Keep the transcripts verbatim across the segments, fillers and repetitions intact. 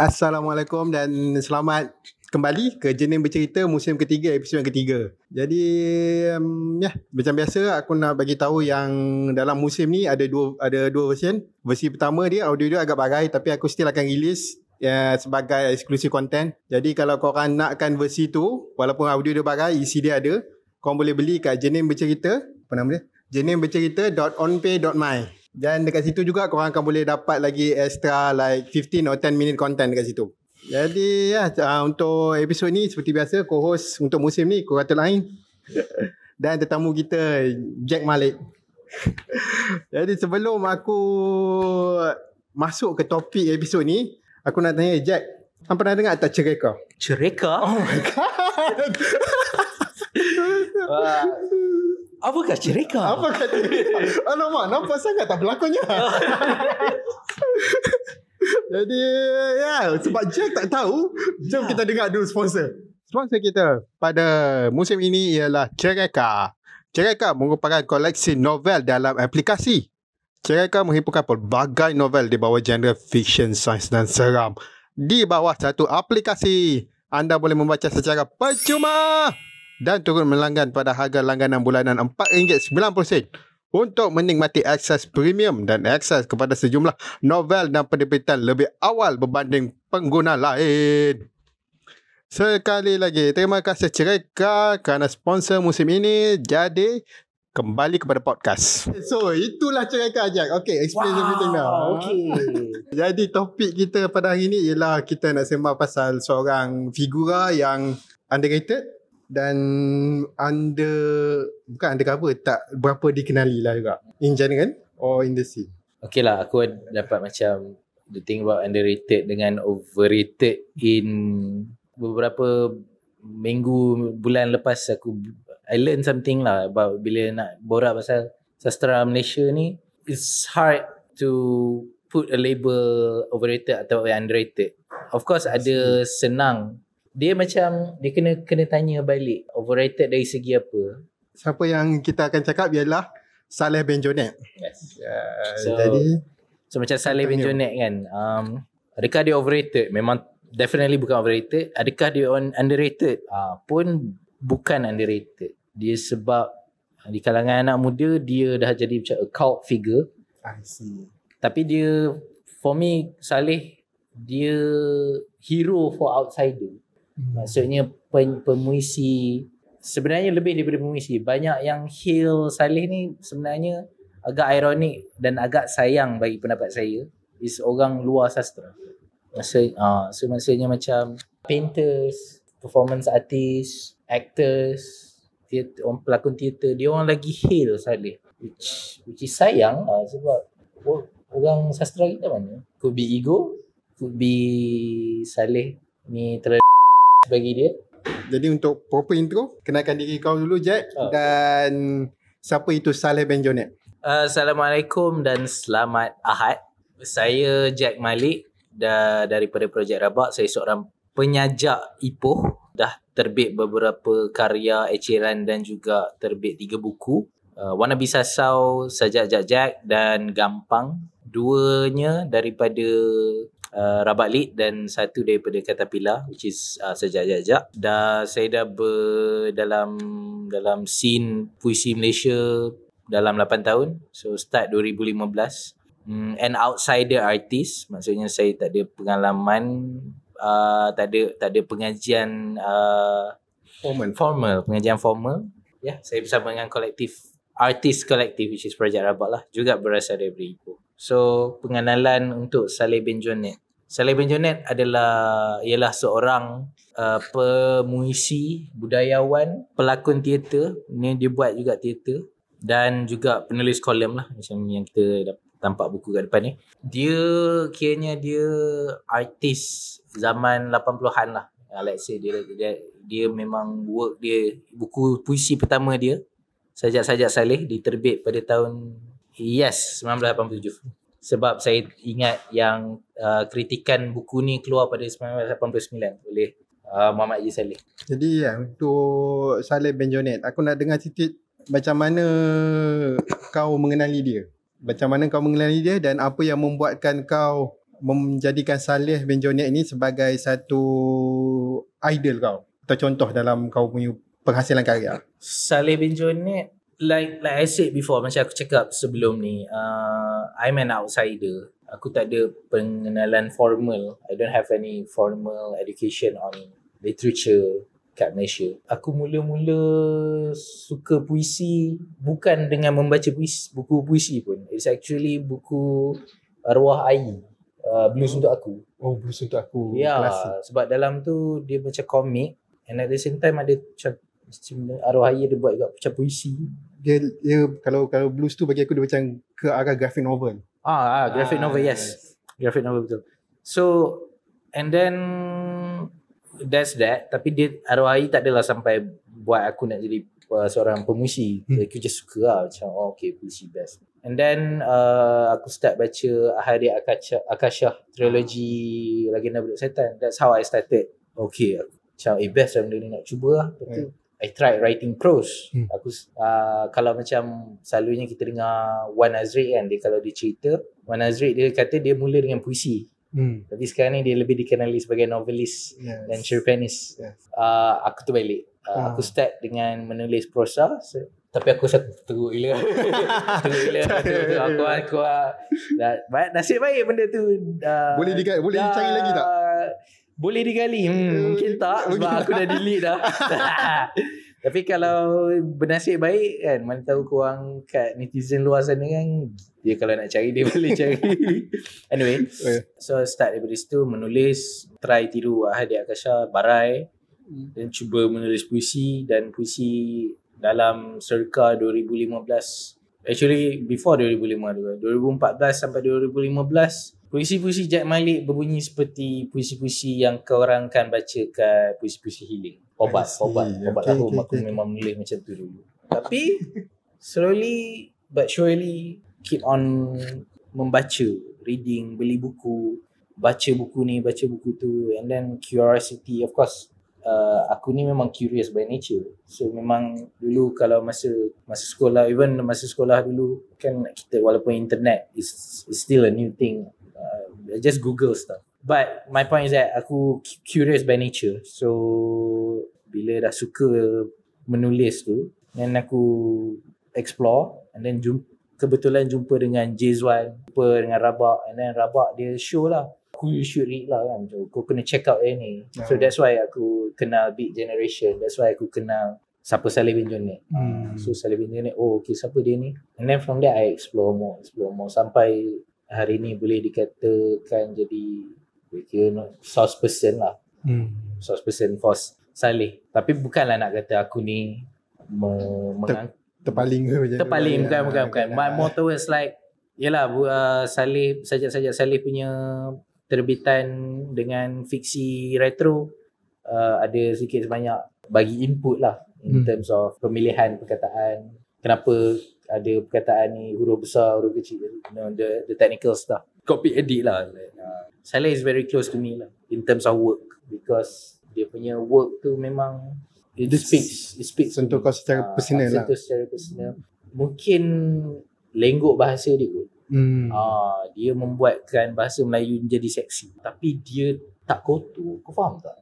Assalamualaikum dan selamat kembali ke Jenin Bercerita musim ketiga, episod yang ketiga. Jadi um, ya, macam biasa aku nak bagi tahu yang dalam musim ni ada dua ada dua version. Versi pertama dia audio dia agak bagai tapi aku still akan release ya, sebagai exclusive content. Jadi kalau korang nakkan versi tu, walaupun audio dia bagai, isi dia ada, korang boleh beli kat Jenin Bercerita, apa nama dia? jenin bercerita dot onpay dot my. Dan dekat situ juga korang akan boleh dapat lagi extra like fifteen or ten minute content dekat situ. Jadi ya, untuk episod ni seperti biasa co-host untuk musim ni aku kata lain. Dan tetamu kita Jack Malik. Jadi sebelum aku masuk ke topik episod ni, aku nak tanya Jack, hang pernah dengar tak Cereka? Cereka? Oh my god. Wah. Apakah cereka? Apakah cereka? Alamak, nampak sangat tak berlakonnya. Jadi, ya, sebab Jack tak tahu, jom kita dengar dulu sponsor. Sponsor kita pada musim ini ialah Cereka. Cereka merupakan koleksi novel dalam aplikasi. Cereka menghimpunkan pelbagai novel di bawah genre fiksyen, sains dan seram. Di bawah satu aplikasi, anda boleh membaca secara percuma. Dan turut melanggan pada harga langganan bulanan empat ringgit sembilan puluh sen untuk menikmati akses premium dan akses kepada sejumlah novel dan penerbitan lebih awal berbanding pengguna lain. Sekali lagi, terima kasih Cereka kerana sponsor musim ini. Jadi, kembali kepada podcast. So, itulah Cereka, Jack. Okay, explain wow, everything now. Okay. Jadi, topik kita pada hari ini ialah kita nak sembah pasal seorang figura yang underrated dan under, bukan undercover, tak berapa dikenali lah juga in general or in the scene. Okay lah, aku dapat macam the thing about underrated dengan overrated in beberapa minggu, bulan lepas aku I learn something lah about bila nak borak pasal sastera Malaysia ni, it's hard to put a label overrated atau underrated. Of course ada senang, dia macam dia kena kena tanya balik overrated dari segi apa. Siapa yang kita akan cakap ialah Salleh Ben Joned. Yes. Uh, so, jadi so macam Salleh Ben Joned kan. Um, adakah dia overrated? Memang definitely bukan overrated. Adakah dia underrated? Uh, pun bukan underrated. Dia sebab di kalangan anak muda dia dah jadi macam a cult figure. I see. Tapi dia for me Salleh dia hero for outsider. Maksudnya pen, pemuisi sebenarnya lebih daripada pemuisi. Banyak yang hail Salleh ni sebenarnya agak ironik dan agak sayang bagi pendapat saya, is orang luar sastera. Maksud, uh, so maksudnya macam painters, performance artist, actors, teater, orang pelakon teater, dia orang lagi hail Salleh, which, which is sayang lah sebab oh, orang sastera kita mana could be ego, could be Salleh ni terlalu bagi dia. Jadi untuk proper intro, kenalkan diri kau dulu Jack. Oh. Dan siapa itu Salleh Ben Joned? Uh, Assalamualaikum dan selamat Ahad. Saya Jack Malik dah, daripada Project Rabak. Saya seorang penyajak Ipoh. Dah terbit beberapa karya eceran dan juga terbit tiga buku. Uh, Wannabe Sasau, Sajak Jak Jak dan Gampang. Duanya daripada Uh, Rabak Lit dan satu daripada Katapila, which is uh, Sejak-Jejak. Dah saya dah ber dalam dalam scene puisi Malaysia dalam lapan tahun. So start dua ribu lima belas. Mm, an outsider artist, maksudnya saya tak ada pengalaman, uh, tak ada tak ada pengajian uh, formal. formal, pengajian formal. Ya, yeah, saya bersama dengan kolektif artis kolektif which is Project Rabak lah, juga berasal dari Ipoh. So, pengenalan untuk Salleh Ben Joned. Salleh Ben Joned adalah ialah seorang uh, pemuisi, budayawan, pelakon teater. Ini dia buat juga teater dan juga penulis kolum lah macam yang kita tampak buku kat depan ni. Dia kiranya dia artis zaman lapan puluhan lah. Uh, let's say dia, dia dia memang work dia, buku puisi pertama dia Sajak-Sajak Salleh diterbit pada tahun Yes, seribu sembilan ratus lapan puluh tujuh. Sebab saya ingat yang uh, kritikan buku ni keluar pada seribu sembilan ratus lapan puluh sembilan oleh uh, Muhammad Ali Salleh. Jadi ya, untuk Salleh Ben Joned, aku nak dengar sikit macam mana kau mengenali dia. Macam mana kau mengenali dia dan apa yang membuatkan kau menjadikan Salleh Ben Joned ini sebagai satu idol kau atau contoh dalam kau punya penghasilan karya? Salleh Ben Joned, like like I said before, macam aku cakap sebelum ni, uh, I'm an outsider. Aku tak ada pengenalan formal. I don't have any formal education on literature kat Malaysia. Aku mula-mula suka puisi bukan dengan membaca puisi, buku puisi pun. It's actually buku Arwah Ayi, uh, Blues Untuk Aku. Oh, Blues Untuk Aku. Ya, yeah, sebab dalam tu dia macam komik and at the same time ada macam, macam Arwah Ayi dia buat juga macam puisi. Dia, dia kalau kalau blues tu bagi aku dia macam ke arah graphic novel. Ah, ah graphic ah, novel, yes. yes. Graphic novel betul. So and then that's that. Tapi dia Arwah Ayi tak adalah sampai buat aku nak jadi uh, seorang pemuisi. hmm. Aku just suka lah macam oh, okay, puisi best. And then uh, aku start baca Ahadi Akasha, Akasha Trilogy, Legenda Budak Setan. That's how I started. Okay, macam eh best lah benda ni, nak cuba lah. Betul. hmm. I tried writing prose. hmm. Aku uh, kalau macam selalunya kita dengar Wan Azri kan, dia kalau dia cerita Wan Azri dia kata dia mula dengan puisi. Hmm. Tapi sekarang ni dia lebih dikenali sebagai novelis, yes, dan cerpenis. Yes. Uh, aku tu balik. Uh, ah. Aku start dengan menulis prosa. So, tapi aku teruk gila. teruk gila. aku aku dah baik, nasib baik benda tu. Uh, boleh digali, boleh dah, cari lagi tak? Boleh digali. Hmm, mungkin tak sebab aku dah delete dah. Tapi kalau bernasib baik kan, mana tahu korang kat netizen luar sana kan, dia kalau nak cari dia boleh cari. Anyway, so start daripada situ, menulis, try tiru Ahadi Akasha, barai, dan cuba menulis puisi. Dan puisi dalam circa dua ribu lima belas, actually before dua ribu lima belas, dua ribu empat belas sampai dua ribu lima belas, puisi-puisi Jack Malik berbunyi seperti puisi-puisi yang korang kan baca kat puisi-puisi healing. Obat, obat, obat okay, lahum. Okay, aku okay. memang menulis macam tu dulu. Tapi slowly but surely keep on membaca, reading, beli buku, baca buku ni, baca buku tu, and then curiosity. Of course, uh, aku ni memang curious by nature. So memang dulu kalau masa masa sekolah, even masa sekolah dulu kan kita, walaupun internet is still a new thing. I just Google stuff. But my point is that aku curious by nature. So bila dah suka menulis tu, then aku explore, and then jumpa, kebetulan jumpa dengan Jezwan, jumpa dengan Rabak, and then Rabak dia show lah, who you should read lah kan. Kau kena check out dia ni. Yeah. So that's why aku kenal Beat Generation. That's why aku kenal siapa Salleh Ben Joned. Hmm. So Salleh Ben Joned, oh okay, siapa dia ni? And then from there I explore more, explore more sampai hari ni boleh dikatakan jadi you know, source person lah. Hmm. Source person for Salleh. Tapi bukanlah nak kata aku ni me- Ter, terpaling ke macam terpaling, bukan, ya, bukan, bukan. bukan. More towards like, yelah uh, Salleh, sajak-sajak Salleh punya terbitan dengan fiksi retro, uh, ada sikit sebanyak bagi input lah in hmm. terms of pemilihan perkataan. Kenapa ada perkataan ni huruf besar, huruf kecil, you know, the, the technical stuff. Copy edit lah. Uh, Salleh is very close to me lah in terms of work, because dia punya work tu memang it speaks, it speaks sentuh kau secara uh, personal lah. Sentuh secara personal. Mungkin lenggok bahasa dia pun. Hmm. Uh, dia membuatkan bahasa Melayu menjadi seksi. Tapi dia tak kotor, kau faham tak?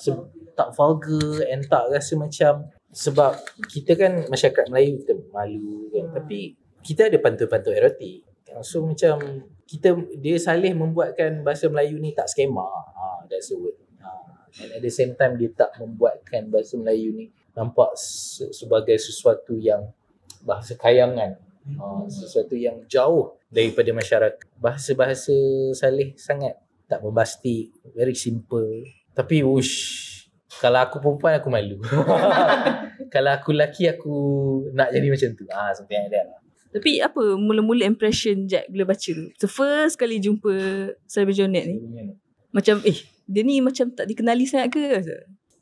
Se- tak vulgar and tak rasa macam, sebab kita kan masyarakat Melayu kita malu kan, hmm. tapi kita ada pantun-pantun erotik. So macam kita, dia Salleh membuatkan bahasa Melayu ni tak skema. Ah, that's the word. Ah, and at the same time dia tak membuatkan bahasa Melayu ni nampak se- sebagai sesuatu yang bahasa kayangan. Ah, sesuatu yang jauh daripada masyarakat. Bahasa-bahasa Salleh sangat tak bombastik, very simple. Tapi wush, kalau aku perempuan aku malu. Kalau aku lelaki aku nak jadi macam tu. Ah, something like that. Tapi apa mula-mula impression Jack bila baca tu? So first kali jumpa Salleh Ben Joned ni, macam eh dia ni macam tak dikenali sangat ke?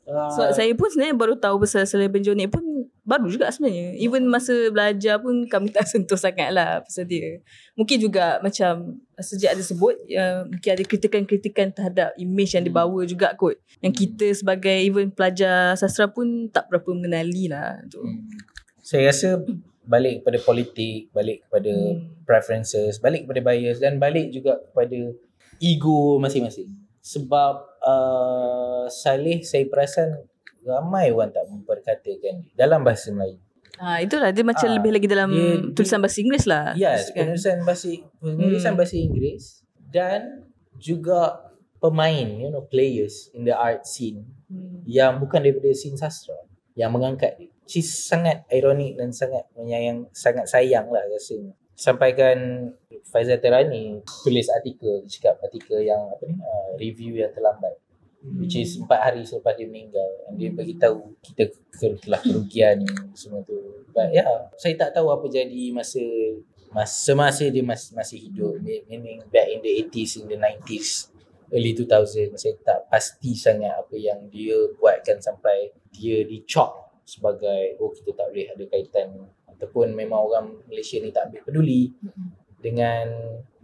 Uh, so saya pun sebenarnya baru tahu pasal Salleh Ben Joned pun baru juga sebenarnya. Even masa belajar pun kami tak sentuh sangat lah pasal dia. Mungkin juga macam sejak ada sebut, uh, mungkin ada kritikan-kritikan terhadap image yang dibawa hmm. juga kot, yang kita sebagai even pelajar sastra pun tak berapa mengenali lah tu. Hmm. Saya rasa balik kepada politik, balik kepada hmm. preferences, balik kepada bias, dan balik juga kepada ego masing-masing. Sebab uh, Salleh saya perasan ramai orang tak memperkatakan dalam bahasa Melayu. Ha, itulah dia macam ha, lebih lagi dalam dia, tulisan bahasa Inggeris lah. Yes, kan? penulisan bahasa penulisan hmm. bahasa Inggeris dan juga pemain, you know, players in the art scene hmm. yang bukan daripada scene sastra yang mengangkat dia. She's sangat ironik dan sangat menyayang, sangat sayang lah rasanya. Sampaikan Faizal Terani tulis artikel, cakap artikel yang apa ni, uh, review yang terlambat. Hmm. Which is empat hari selepas dia meninggal, and dia beritahu kita telah kerugian semua tu. But ya, yeah, saya tak tahu apa jadi masa masa-masa dia mas, masih hidup. Meaning back in the eighties, in the nineties, early two thousand. Saya tak pasti sangat apa yang dia buatkan sampai dia dicop sebagai oh kita tak boleh ada kaitan, ataupun memang orang Malaysia ni tak ambil peduli dengan,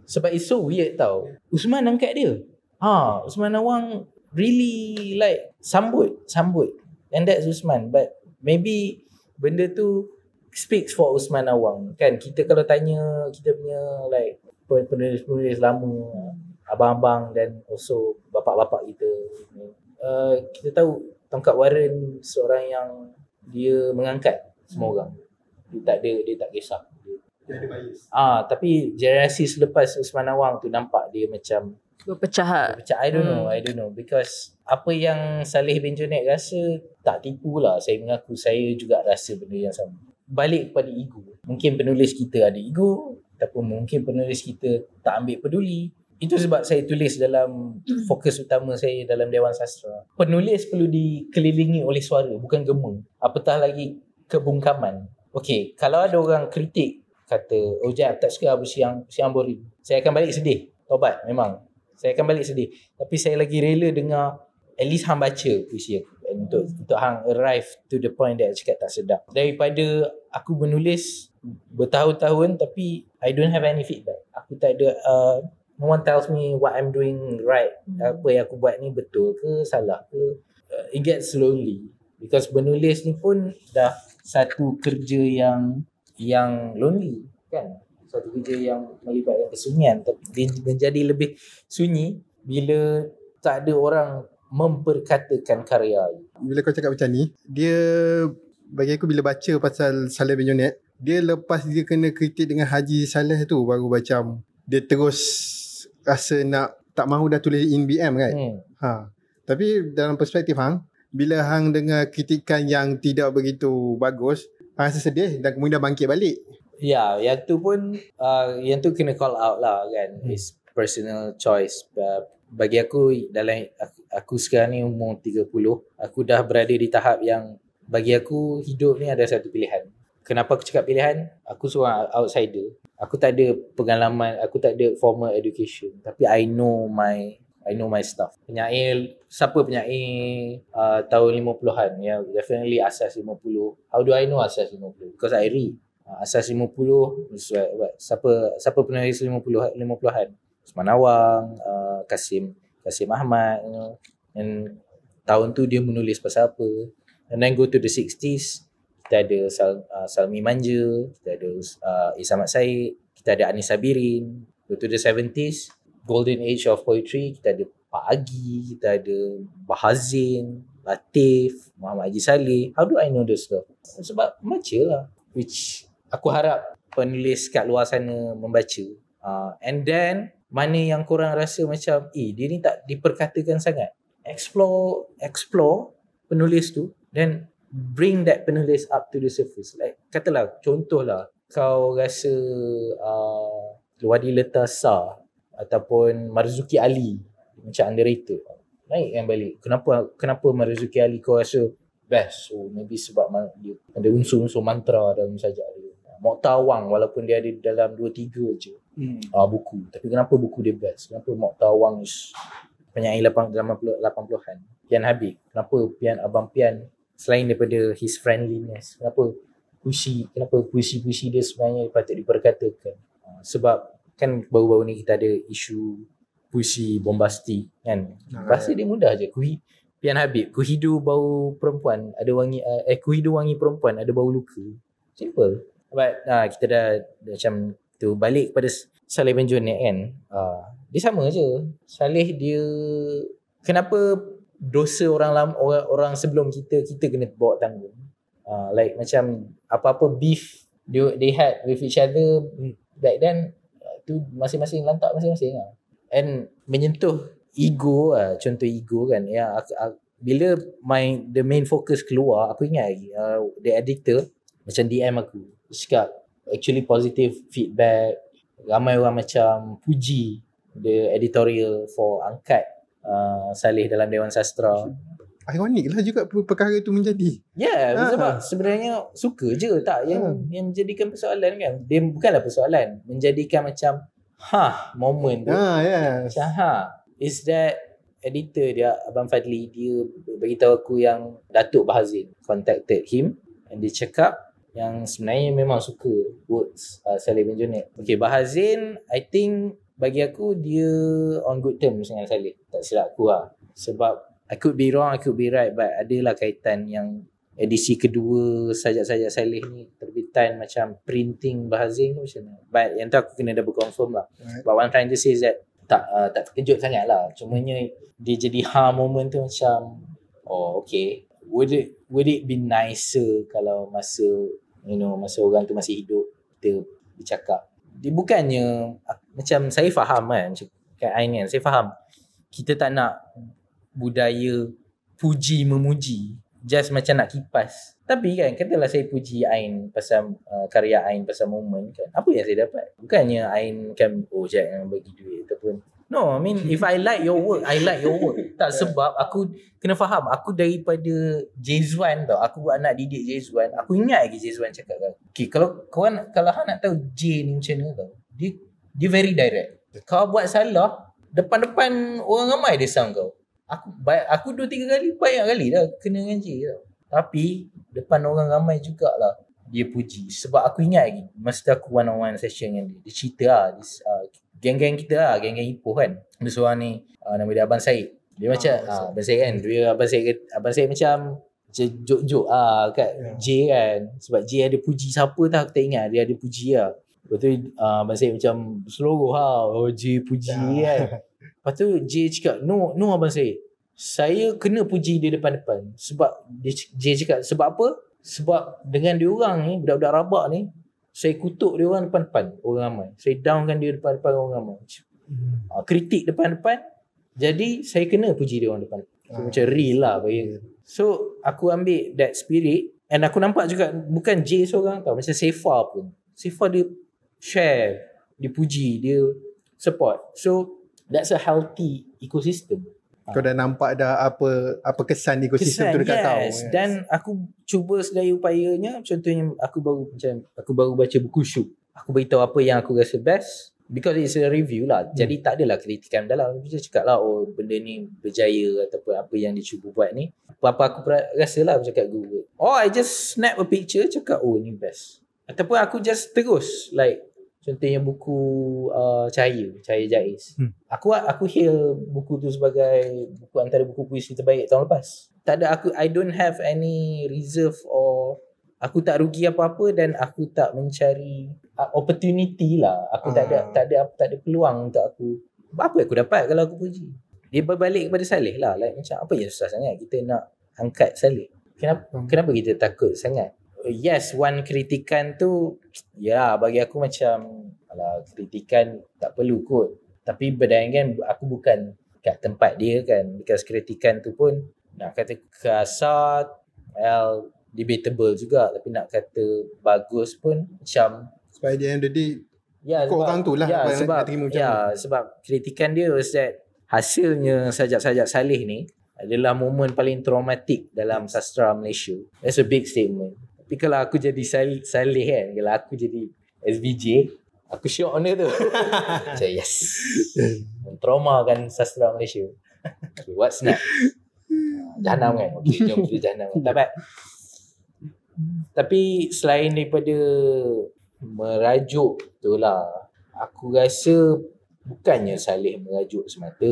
sebab it's so weird tau. Usman angkat dia. Ha, Usman Awang really like sambut sambut and that's Usman, but maybe benda tu speaks for Usman Awang kan. Kita kalau tanya kita punya like penulis-penulis lama, abang-abang dan also bapak-bapak kita, uh, kita tahu Tongkat Warren seorang yang dia mengangkat semua orang, dia tak ada, dia tak kisah, dia ada bias. Ah, tapi generasi selepas Usman Awang tu nampak dia macam berpecah. Berpecah. I don't know. Hmm. I don't know. Because apa yang Salleh Ben Joned rasa, tak tipu lah. Saya mengaku saya juga rasa benda yang sama. Balik kepada ego. Mungkin penulis kita ada ego. Ataupun mungkin penulis kita tak ambil peduli. Itu sebab saya tulis dalam fokus utama saya dalam Dewan Sastra. Penulis perlu dikelilingi oleh suara, bukan gema. Apatah lagi kebungkaman. Okay, kalau ada orang kritik, kata, oh Jack, tak suka siang, siang boring. Saya akan balik sedih. Tobat, memang. Saya akan balik sedih. Tapi saya lagi rela dengar, at least hang baca puisi aku. Untuk, untuk hang arrive to the point that cakap tak sedap. Daripada aku menulis bertahun-tahun tapi I don't have any feedback. Aku tak ada, uh, no one tells me what I'm doing right. Hmm. Apa yang aku buat ni betul ke, salah ke. Uh, it gets lonely. Because menulis ni pun dah satu kerja yang yang lonely kan. Satu kerja yang melibatkan kesunyian, tapi dia menjadi lebih sunyi bila tak ada orang memperkatakan karya. Bila kau cakap macam ni, dia bagi aku bila baca pasal Salleh Ben Joned, dia lepas dia kena kritik dengan Haji Salleh tu baru macam dia terus rasa nak tak mahu dah tulis in B M kan. Hmm. Ha. Tapi dalam perspektif hang, bila hang dengar kritikan yang tidak begitu bagus, hang rasa sedih dan kemudian bangkit balik. Ya, yang tu pun uh, yang tu kena call out lah kan. Hmm. It's personal choice. Uh, bagi aku dalam aku, aku sekarang ni umur tiga puluh, aku dah berada di tahap yang bagi aku hidup ni ada satu pilihan. Kenapa aku cakap pilihan? Aku seorang outsider. Aku tak ada pengalaman, aku tak ada formal education, tapi I know my I know my stuff. Penyair, siapa penyair uh, tahun lima puluhan ya, yeah, definitely asas lima puluh. How do I know asas lima puluh? Because I read. Asas lima puluh, siapa siapa penulis lima puluh lima puluhan? Usman Awang, uh, Kasim Kasim Ahmad, you know. And tahun tu dia menulis pasal apa? And then go to the sixties, kita ada Sal, uh, Salmi Manja, kita ada uh, Isamat Said, kita ada Anis Sabirin. Go to the seventies, golden age of poetry, kita ada Pak Agi, kita ada Bahazin, Latif, Muhammad Ali Salleh. How do I know this stuff? Sebab baca lah, which aku harap penulis kat luar sana membaca. Uh, and then, mana yang korang rasa macam, eh, dia ni tak diperkatakan sangat. Explore, explore penulis tu. Then, bring that penulis up to the surface. Like, katalah, contohlah, kau rasa uh, Wadi Leta Sa ataupun Marzuki Ali macam underrated. Naik yang balik. Kenapa kenapa Marzuki Ali kau rasa best? So maybe sebab dia ada unsur-unsur mantra dalam sajak dia. Mokhtar Wang, walaupun dia ada dalam dua tiga je hmm. uh, buku, tapi kenapa buku dia best? Kenapa Mokhtar Wang is penyair lapan puluhan? Pian Habib, kenapa Pian Abang Pian, selain daripada his friendliness, kenapa puisi, kenapa puisi-puisi dia sebenarnya patut diperkatakan? Uh, sebab kan baru-baru ni kita ada isu puisi bombastik kan. Bahasa dia mudah je. Kuhi Pian Habib, kuhidu bau perempuan, ada wangi, eh kuhidu wangi perempuan, ada bau luka. Simple. But ah, kita dah, dah macam tu balik kepada Salleh Ben Joned kan, uh, dia sama je. Salleh dia, kenapa dosa orang lama, orang, orang sebelum kita, kita kena bawa tanggung. Uh, like macam apa-apa beef dia, they had with each other back then, uh, tu masing-masing lantak masing-masing lah. And menyentuh ego lah, contoh ego kan. Ya, aku, aku, bila my, the main focus keluar, aku ingat lagi, uh, the editor macam D M aku, cakap actually positive feedback. Ramai orang macam puji the editorial for angkat uh, Salleh dalam Dewan Sastera. Ironik lah juga perkara itu menjadi. Ya, yeah, sebab ha. sebenarnya suka je tak yang ha. yang menjadikan persoalan kan. Dia bukanlah persoalan, menjadikan macam ha moment tu. Ha, yes. Macam ha. Is that editor dia, Abang Fadli, dia beritahu aku yang Datuk Bahazin contacted him and dia cakap yang sebenarnya memang suka words uh, Salleh Ben Joned. Okay, Bahazin, I think bagi aku dia on good terms dengan Salleh. Tak silap aku lah. Sebab I could be wrong, I could be right, but adalah kaitan yang edisi kedua sajak-sajak Salleh ni terbitan macam printing Bahazin ke macam mana. But yang tu aku kena double confirm lah. Right. But what I'm trying to say is that tak uh, tak terkejut sangat lah. Cumanya dia jadi ha moment tu macam, oh okay, would it, would it be nicer kalau masa, you know, masa orang tu masih hidup kita bercakap. Dia bukannya macam, saya faham kan, macam kat Ain kan, saya faham kita tak nak budaya puji memuji, just macam nak kipas. Tapi kan katalah saya puji Ain pasal uh, karya Ain pasal moment kan, apa yang saya dapat? Bukannya Ain kan, oh Jack yang bagi duit ataupun. No, I mean if I like your work, I like your work. Tak, sebab aku kena faham, aku daripada Jezwan tau. Aku anak didik Jezwan. Aku ingat lagi Jezwan cakap kan. Okay, kalau kau nak, kalau hang nak tahu J ni macam mana tau. Dia dia very direct. Kau buat salah, depan-depan orang ramai dia sang kau. Aku baik, aku dua tiga kali, banyak kali dah kena dengan J tau. Tapi depan orang ramai jugalah dia puji. Sebab aku ingat lagi masa aku one on one session dengan dia, dia cerita lah, dia, uh, geng-geng kita lah, geng-geng Ipoh kan. Ada seorang ni, uh, nama dia Abang Syed. Dia macam, oh, ah, Abang Syed kan, dia Abang Syed, Abang Syed macam jok-jok lah kat yeah. J kan. Sebab J ada puji siapa tak, aku tak ingat, dia ada puji lah. Lepas tu uh, Abang Syed macam seluruh lah, oh J puji yeah. kan. Lepas tu J cakap, no, no Abang Syed, saya kena puji dia depan-depan. Sebab, dia, J cakap, sebab apa? Sebab dengan diorang ni, budak-budak Rabak ni, saya kutuk dia orang depan-depan orang ramai. Saya downkan dia depan-depan orang ramai. Hmm. Uh, kritik depan-depan. Jadi saya kena puji dia orang depan. So, hmm. Macam real lah bagi. So aku ambil that spirit. And aku nampak juga bukan J seorang tau. Macam Sefa pun. Sefa dia share. Dia puji. Dia support. So that's a healthy ecosystem. Kau dah nampak dah apa apa kesan ekosistem kesan, tu dekat yes. kau. Yes. Dan aku cuba sedaya upayanya. Contohnya aku baru macam aku baru baca buku Shoot. Aku beritahu apa yang aku rasa best because it's a review lah. Hmm. Jadi tak adalah kritikan dalam. Dia cakap lah, oh benda ni berjaya ataupun apa yang dia cuba buat ni. Apa-apa aku rasa lah, aku cakap Google. Oh I just snap a picture cakap oh ni best. Ataupun aku just terus like contohnya buku uh, Cahaya, Cahaya Jais. Hmm. Aku aku hail buku tu sebagai buku antara buku puisi terbaik tahun lepas. Tak ada aku, I don't have any reserve or aku tak rugi apa-apa dan aku tak mencari uh, opportunity lah. Aku ah. tak ada tak ada tak ada peluang untuk aku. Apa aku dapat kalau aku puji? Dia berbalik kepada Salleh lah. Like macam apa yang susah sangat kita nak angkat Salleh. Kenapa hmm. kenapa kita takut sangat? Yes, one kritikan tu, ya bagi aku macam, alah kritikan tak perlu kot. Tapi berdasarkan aku bukan kat tempat dia kan. Because kritikan tu pun nak kata kasar, well, debatable juga. Tapi nak kata bagus pun macam. Sebab at the end of the day, ya, kau sebab, orang tu lah ya, yang sebab, nak terima macam ya, tu. Sebab kritikan dia was that hasilnya sajak-sajak Salleh ni adalah momen paling traumatik dalam sastera Malaysia. That's a big statement. Tapi kalau aku jadi Salleh, Salleh kan, kalau aku jadi S B J, aku syok honor tu. Macam yes. Trauma kan sastera Malaysia. Okay, what's next? Jahanam kan? Okay, jom kita jahanam. Dapat. Tapi selain daripada merajuk tu lah, aku rasa bukannya Salleh merajuk semata.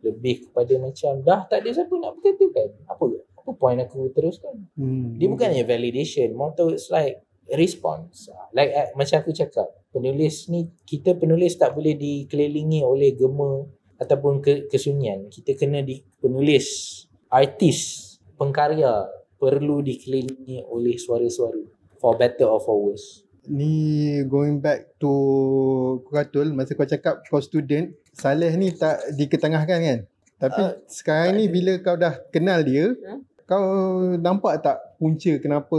Lebih kepada macam dah tak ada siapa nak berkata kan? Apa ke? Apa point aku teruskan? Hmm. Dia bukannya validation. More to it's like response. Like uh, macam aku cakap, penulis ni, kita penulis tak boleh dikelilingi oleh gema ataupun ke, kesunyian. Kita kena di penulis, artis, pengkarya perlu dikelilingi oleh suara-suara, for better or for worse. Ni going back to kau Ratul, masa kau cakap kau student, Salleh ni tak diketengahkan kan? Tapi uh, sekarang ni bila kau dah kenal dia, huh? Kau nampak tak punca kenapa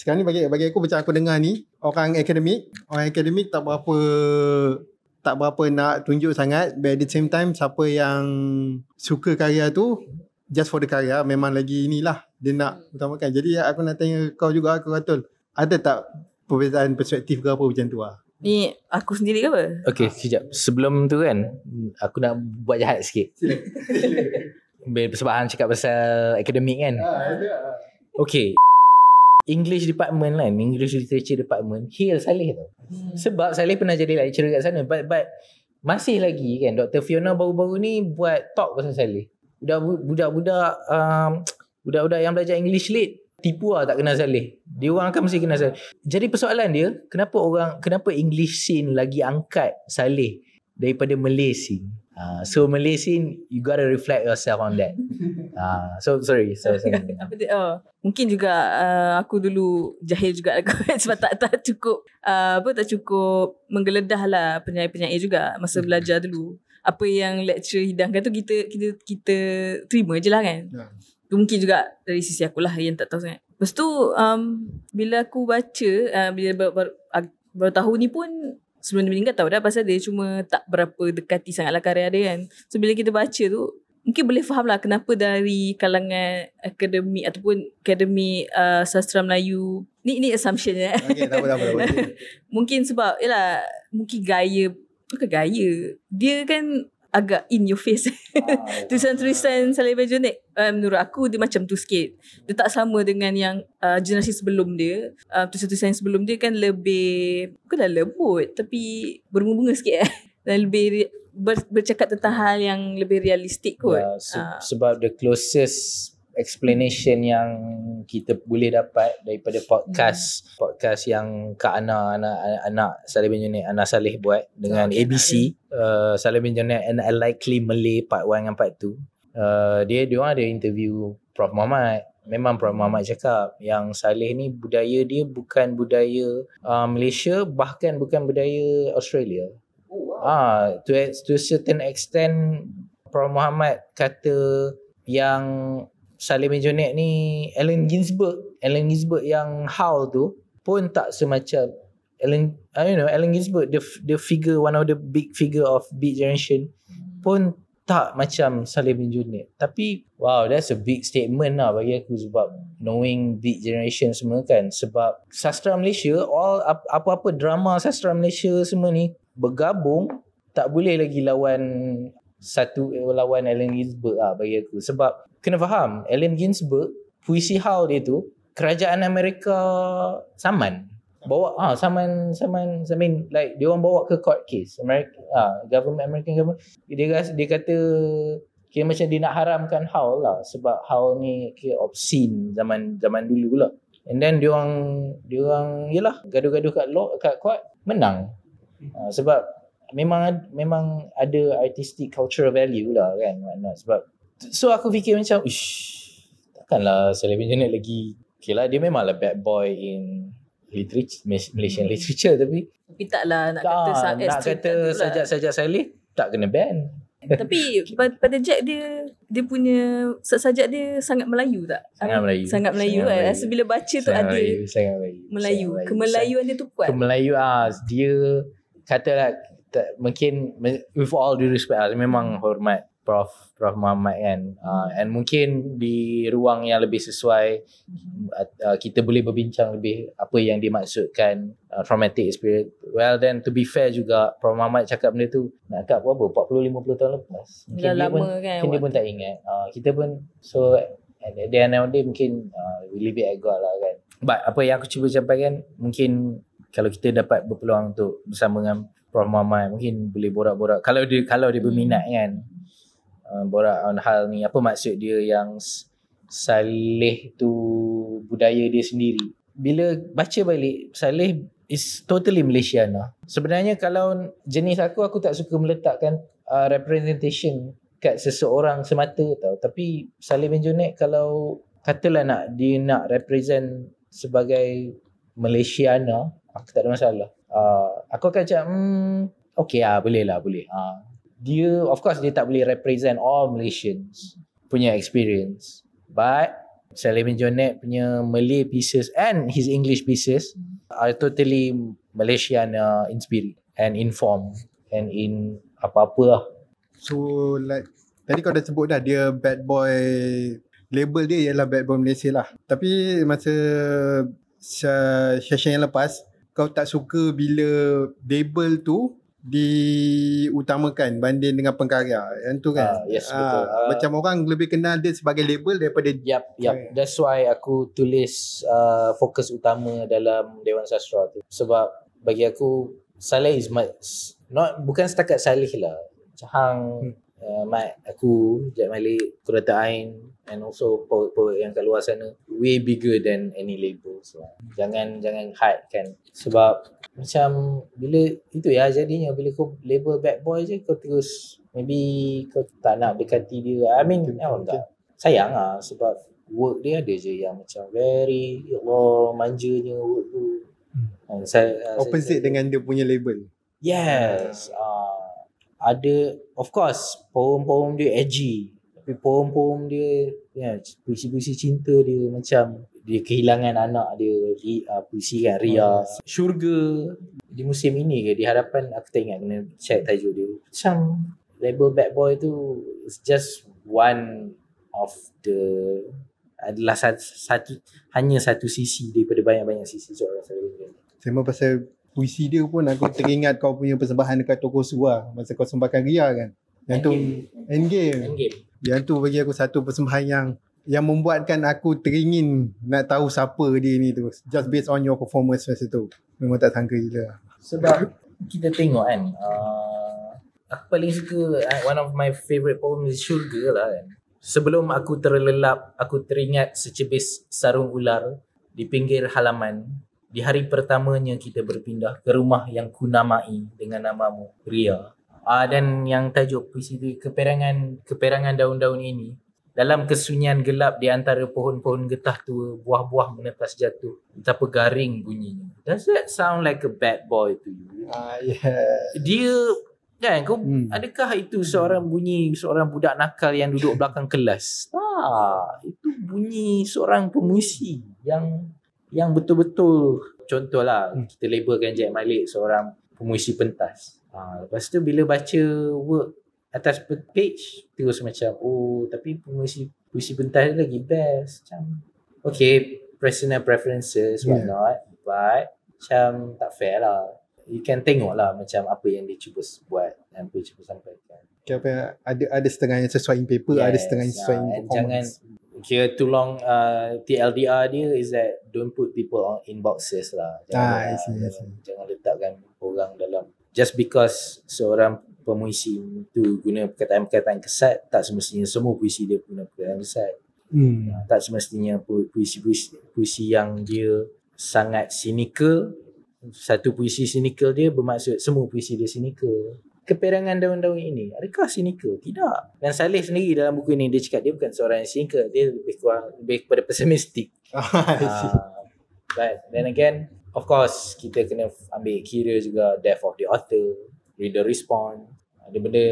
sekarang ni bagi, bagi aku macam aku dengar ni, orang akademik, orang akademik tak berapa tak berapa nak tunjuk sangat, but at the same time siapa yang suka karya tu just for the karya, memang lagi inilah dia nak utamakan. Jadi aku nak tanya kau juga, aku Ratul, ada tak perbezaan perspektif ke apa macam tu lah? Ni aku sendiri ke apa? Okay, sekejap. Sebelum tu kan, aku nak buat jahat sikit. Sebab Han cakap pasal akademik kan. Okay, English department kan, English literature department, hail Salleh tau. hmm. Sebab Salleh pernah jadi lecturer kat sana. But, but masih lagi kan, Doktor Fiona baru-baru ni buat talk pasal Salleh. Budak-budak um, budak-budak yang belajar English Lit tipu lah tak kenal Salleh. Dia orang akan mesti kenal Salleh. Jadi persoalan dia, kenapa orang, kenapa English scene lagi angkat Salleh daripada Malay scene? Uh, so Malay scene, you gotta reflect yourself on that. Uh, so sorry, sorry, sorry. Apa dia? Oh, mungkin juga uh, aku dulu jahil juga sebab tak tak cukup uh, apa tak cukup menggeledah lah penyair-penyair juga masa belajar dulu. Apa yang lecture hidangkan tu kita kita kita terima je lah kan. Yeah. Tu mungkin juga dari sisi aku lah yang tak tahu sangat. Lepas tu um, bila aku baca uh, bila baru, baru, baru tahu ni pun, sebelum dia meninggal tahu dah pasal dia, cuma tak berapa dekati sangatlah karya dia kan. So bila kita baca tu, mungkin boleh faham lah kenapa dari kalangan akademik ataupun akademik uh, sastra Melayu. Ni ni assumptionnya. Okay, tak apa, tak apa. Mungkin sebab, yelah, mungkin gaya, bukan gaya, dia kan agak in your face. Ah, tulisan-tulisan ah. Salleh Ben Joned, uh, menurut aku dia macam tu sikit. Dia tak sama dengan yang uh, generasi sebelum dia. Uh, tulisan-tulisan sebelum dia kan lebih, bukanlah lembut, tapi berbunga-bunga sikit. Eh? Dan lebih ber, bercakap tentang hal yang lebih realistik kot. Yeah, se- uh. Sebab the closest explanation yang kita boleh dapat daripada podcast hmm. podcast yang Kak Ana, anak anak Salleh Ben Joned, anak Salleh buat dengan okay, A B C, uh, Salleh Ben Joned and Unlikely Malay part one dengan part two. Uh, dia dia orang ada interview Prof Muhammad. Memang Prof Muhammad cakap yang Salleh ni budaya dia bukan budaya uh, Malaysia, bahkan bukan budaya Australia. Oh, wow. Ah, to a, to a certain extent Prof Muhammad kata yang Salleh Ben Joned ni Allen Ginsberg, Allen Ginsberg yang Howl tu pun tak semacam Allen, I don't know, Allen Ginsberg, the the figure, one of the big figure of beat generation, pun tak macam Salleh Ben Joned. Tapi wow, that's a big statement lah bagi aku, sebab knowing beat generation semua kan, sebab sastra Malaysia, all apa-apa drama sastra Malaysia semua ni bergabung, tak boleh lagi lawan satu lawan Allen Ginsberg lah bagi aku. Sebab kena faham, Allen Ginsberg, puisi Howl dia tu, kerajaan Amerika saman. Bawa, ah, saman, saman, I mean, like, dia orang bawa ke court case. Amerika, ah, government, American government. Dia, dia kata, kira macam dia nak haramkan Howl lah. Sebab Howl ni, kira obscene zaman zaman dulu lah. And then, dia orang, dia orang, yelah, gaduh-gaduh kat law, kat court, menang. Ah, sebab, memang, memang ada artistic cultural value lah kan. Sebab, so aku fikir macam, ush, takkanlah Salleh Ben Joned lagi. Okay lah, dia memanglah bad boy in literature, Malaysian literature, tapi tapi taklah nak kata tak, nak kata sajak-sajak Salleh tak kena ban. Tapi pada Jack dia, dia punya sajak dia sangat Melayu tak? Sangat Melayu. Sangat Melayu sangat kan. Melayu. Bila baca tu sangat ada Melayu, sangat Melayu. Melayu. Sangat Kemelayuan sangat, dia tu kuat. Kemelayu ah, dia katalah tak, mungkin with all due respect lah, memang hormat Prof Prof Muhammad kan, uh, and mungkin di ruang yang lebih sesuai uh, kita boleh berbincang lebih apa yang dimaksudkan uh, traumatic experience. Well then to be fair juga, Prof Muhammad cakap benda tu nak kat berapa, forty to fifty tahun lepas mungkin dia pun, kan, mungkin dia pun tak ingat, uh, kita pun, so at the end of the day mungkin uh, we leave it at God lah kan. But apa yang aku cuba sampaikan, mungkin kalau kita dapat berpeluang untuk bersama dengan Prof Muhammad, mungkin boleh borak-borak kalau dia kalau dia berminat kan. Uh, borak on hal ni, apa maksud dia yang Salleh tu budaya dia sendiri, bila baca balik, Salleh is totally Malaysian lah. Sebenarnya kalau jenis aku, aku tak suka meletakkan uh, representation kat seseorang semata tau. Tapi Salleh Ben Joned kalau katalah nak dia nak represent sebagai Malaysiana, aku tak ada masalah. Uh, aku akan cakap, hmm, okay lah, boleh lah, boleh. Uh, dia, of course, dia tak boleh represent all Malaysians punya experience. But Salleh Ben Joned punya Malay pieces and his English pieces are totally Malaysian uh, in spirit and in form and in apa-apa lah. So like tadi kau dah sebut dah, dia bad boy, label dia ialah bad boy Malaysia lah. Tapi masa session yang lepas, kau tak suka bila label tu diutamakan banding dengan pengkarya. Yang tu kan? Uh, yes, uh, betul. Uh, macam orang lebih kenal dia sebagai label daripada... Yap, yap. Uh. That's why aku tulis uh, fokus utama dalam Dewan Sastra tu. Sebab bagi aku, Salleh is my... Not, bukan setakat Salleh lah. Hang, hmm. uh, Mat, aku, Jack Malik, Kurata Ain, and also poet-poet yang kat luar sana. Way bigger than any label. So, hmm. Jangan jangan hide kan. Sebab... Macam bila itu ya jadinya, bila kau label bad boy je, kau terus maybe kau tak nak dekati dia. I mean, awam tak? Sayang lah sebab work dia ada je yang macam very, ya Allah, manjanya work tu. Hmm. Saya, opposite saya, dengan dia punya label. Yes. Hmm. Uh, ada, of course, poem-poem dia edgy. Tapi poem-poem dia, ya, puisi-puisi cinta dia macam... Dia kehilangan anak dia, uh, puisi kan, Ria. Syurga di musim ini ke? Di hadapan, aku tak ingat, kena check tajuk dia. Macam label bad boy tu, it's just one of the, adalah satu, satu hanya satu sisi daripada banyak-banyak sisi seorang Salleh Ben Joned. Sama pasal puisi dia pun, aku teringat kau punya persembahan dekat TokoSue lah. Masa kau sembahkan Ria kan? Yang tu, Endgame. Endgame. Yang tu bagi aku satu persembahan yang yang membuatkan aku teringin nak tahu siapa dia ni tu. Just based on your performance masa tu. Memang tak sangka gila. Sebab kita tengok kan, uh, aku paling suka, one of my favourite poem is Syurga lah kan. Sebelum aku terlelap, aku teringat secebis sarung ular di pinggir halaman. Di hari pertamanya kita berpindah ke rumah yang ku namai dengan namamu, Ria. uh, Dan yang tajuk puisi tu, keperangan, keperangan daun-daun ini. Dalam kesunyian gelap di antara pohon-pohon getah tua, buah-buah menetas jatuh. Betapa garing bunyinya. Does that sound like a bad boy to you? Ah, yeah. Dia, kan, kau, hmm. adakah itu seorang bunyi, seorang budak nakal yang duduk belakang kelas? Ah, itu bunyi seorang pemuisi yang yang betul-betul, contohlah, hmm. kita labelkan Jack Malik seorang pemuisi pentas. Ah, lepas tu bila baca work atas page, terus macam, oh, tapi puisi, puisi pentas lagi best. Macam, okay, personal preferences, what yeah. not, but macam tak fair lah. You can tengok lah macam apa yang dia cuba buat, yang dia cuba sampaikan. Okay, ada ada setengah yang sesuai in paper, yes, ada setengah yang sesuai in performance. Jangan, kira too long, uh, T L D R dia is that don't put people in boxes lah. Jangan, ah, I see, I see. Jangan letakkan orang dalam, just because seorang pemuisi tu guna perkataan-perkataan kesat, tak semestinya semua puisi dia guna perkataan kesat. Hmm. Tak semestinya puisi-puisi puisi yang dia sangat cynical, satu puisi cynical dia bermaksud semua puisi dia cynical. Keperangan daun-daun ini, adakah cynical? Tidak. Dan Salleh sendiri dalam buku ini, dia cakap dia bukan seorang yang cynical, dia lebih kurang lebih kepada pesimistik. uh, But then again, of course, kita kena ambil kira juga death of the author, reader response, ada benda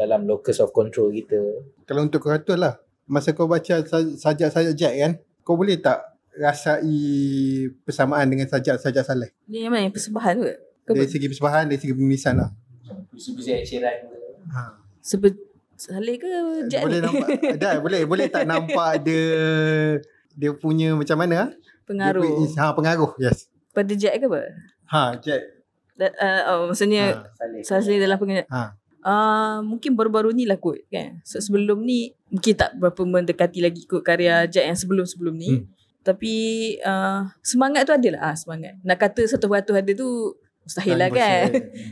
dalam locus of control kita. Kalau untuk kau tu lah, masa kau baca sajak-sajak Jack kan, kau boleh tak rasai persamaan dengan sajak-sajak Salleh? Dia memang persembahan kot. Dari ber- segi persembahan, dari segi penulisan lah. Puisi-puisi akhirat ke? Ha. Seperti Salleh ke Jack boleh ni? Nampak, dah, boleh, boleh tak nampak dia dia punya macam mana? Pengaruh. Dia, ha, pengaruh, yes. Pada Jack ke apa? Ha, Jack. That, uh, oh, maksudnya ha, Salleh dalam pengajian ha. uh, mungkin baru-baru ni lah kot kan? So, sebelum ni mungkin tak berapa mendekati lagi kot karya Jack yang sebelum-sebelum ni. hmm. Tapi uh, semangat tu ada lah. ah, Semangat nak kata satu batu ada tu mustahil lah kan.